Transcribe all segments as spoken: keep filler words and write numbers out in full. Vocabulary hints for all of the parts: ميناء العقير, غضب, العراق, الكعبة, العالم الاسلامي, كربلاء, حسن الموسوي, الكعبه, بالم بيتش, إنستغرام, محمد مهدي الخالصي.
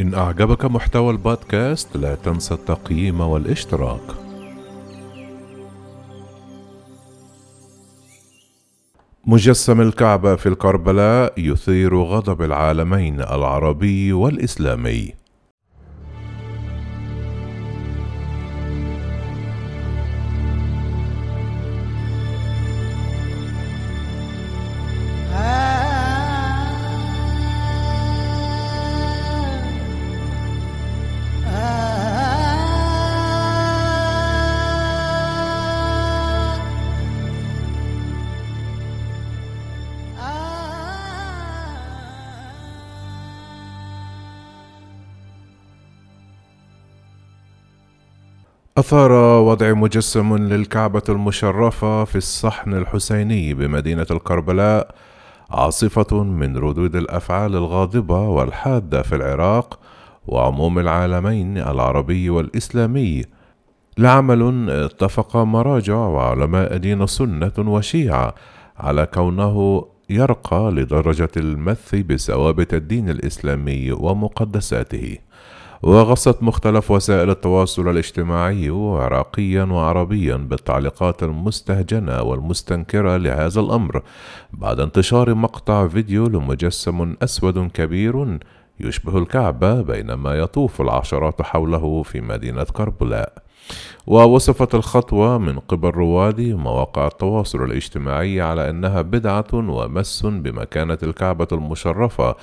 إن أعجبك محتوى البودكاست لا تنسى التقييم والاشتراك. مجسم الكعبة في كربلاء يثير غضب العالمين العربي والإسلامي. أثار وضع مجسم للكعبة المشرفة في الصحن الحسيني بمدينة كربلاء عاصفة من ردود الأفعال الغاضبة والحادة في العراق وعموم العالمين العربي والإسلامي لعمل اتفق مراجع وعلماء دين سنة وشيعة على كونه يرقى لدرجة المث بثوابت الدين الإسلامي ومقدساته. وغصت مختلف وسائل التواصل الاجتماعي عراقيا وعربيا بالتعليقات المستهجنة والمستنكرة لهذا الأمر بعد انتشار مقطع فيديو لمجسم أسود كبير يشبه الكعبة بينما يطوف العشرات حوله في مدينة كربلاء. ووصفت الخطوة من قبل رواد مواقع التواصل الاجتماعي على أنها بدعة ومس بمكانة الكعبة المشرفة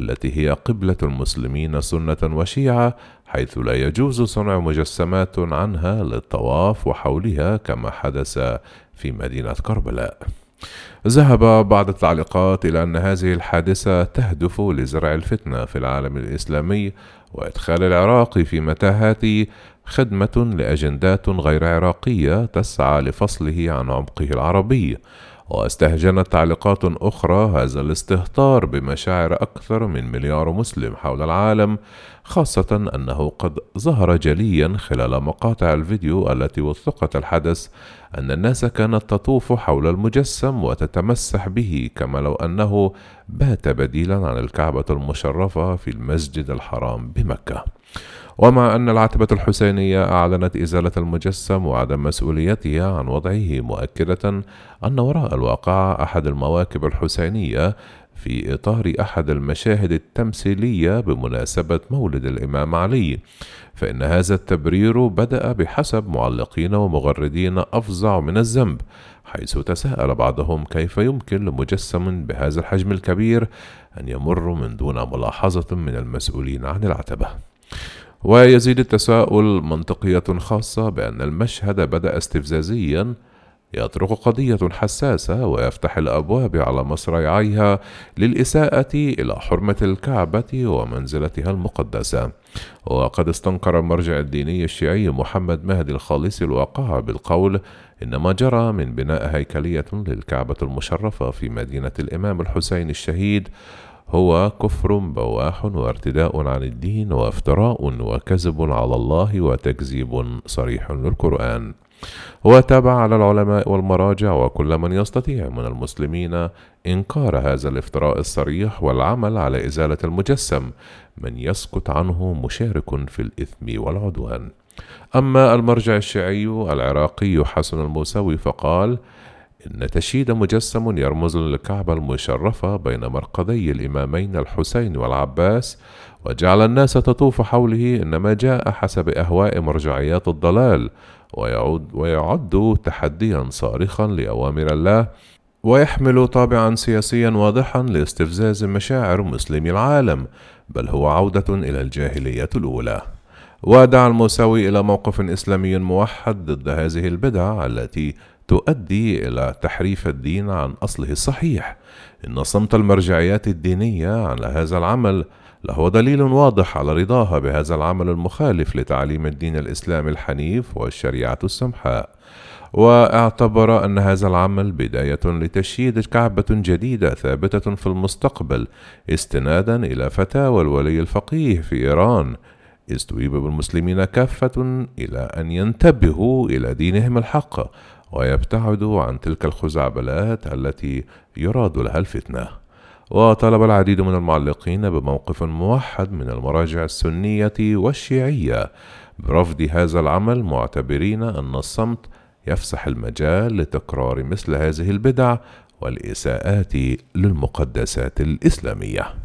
التي هي قبلة المسلمين سنة وشيعة، حيث لا يجوز صنع مجسمات عنها للطواف وحولها كما حدث في مدينة كربلاء. ذهب بعض التعليقات إلى أن هذه الحادثة تهدف لزرع الفتنة في العالم الإسلامي وإدخال العراق في متاهات خدمة لأجندات غير عراقية تسعى لفصله عن عمقه العربي. واستهجنت تعليقات أخرى هذا الاستهتار بمشاعر أكثر من مليار مسلم حول العالم، خاصة أنه قد ظهر جليا خلال مقاطع الفيديو التي وثقت الحدث أن الناس كانت تطوف حول المجسم وتتمسح به كما لو أنه بات بديلا عن الكعبة المشرفة في المسجد الحرام بمكة. ومع أن العتبة الحسينية أعلنت إزالة المجسم وعدم مسؤوليتها عن وضعه، مؤكدة أن وراء الواقعة أحد المواكب الحسينية في إطار أحد المشاهد التمثيلية بمناسبة مولد الإمام علي، فإن هذا التبرير بدأ بحسب معلقين ومغردين أفظع من الذنب، حيث تساءل بعضهم كيف يمكن لمجسم بهذا الحجم الكبير أن يمر من دون ملاحظة من المسؤولين عن العتبة. ويزيد التساؤل منطقية خاصة بأن المشهد بدأ استفزازيا يطرق قضية حساسة ويفتح الأبواب على مصراعيها للإساءة إلى حرمة الكعبة ومنزلتها المقدسة. وقد استنكر المرجع الديني الشيعي محمد مهدي الخالصي الواقعة بالقول إن ما جرى من بناء هيكلية للكعبة المشرفة في مدينة الإمام الحسين الشهيد هو كفر بواح وارتداء عن الدين وافتراء وكذب على الله وتكذيب صريح للقرآن. وتابع على العلماء والمراجع وكل من يستطيع من المسلمين إنكار هذا الافتراء الصريح والعمل على إزالة المجسم. من يسكت عنه مشارك في الإثم والعدوان. أما المرجع الشيعي العراقي حسن الموسوي فقال إن تشييد مجسم يرمز للكعبة المشرفة بين مرقدي الإمامين الحسين والعباس وجعل الناس تطوف حوله إنما جاء حسب أهواء مرجعيات الضلال، ويعد, ويعد تحديا صارخا لأوامر الله، ويحمل طابعا سياسيا واضحا لاستفزاز مشاعر مسلمي العالم، بل هو عودة إلى الجاهلية الأولى. ودعا الموسوي إلى موقف إسلامي موحد ضد هذه البدع التي تؤدي إلى تحريف الدين عن أصله الصحيح. إن صمت المرجعيات الدينية على هذا العمل لهو دليل واضح على رضاها بهذا العمل المخالف لتعليم الدين الإسلامي الحنيف والشريعة السمحاء. واعتبر أن هذا العمل بداية لتشييد كعبة جديدة ثابتة في المستقبل استنادا إلى فتاوى الولي الفقيه في إيران، إذ تويب بالمسلمين كافة إلى أن ينتبهوا إلى دينهم الحق ويبتعدوا عن تلك الخزعبلات التي يراد لها الفتنة. وطالب العديد من المعلقين بموقف موحد من المراجع السنية والشيعية برفض هذا العمل، معتبرين أن الصمت يفسح المجال لتكرار مثل هذه البدع والإساءات للمقدسات الإسلامية.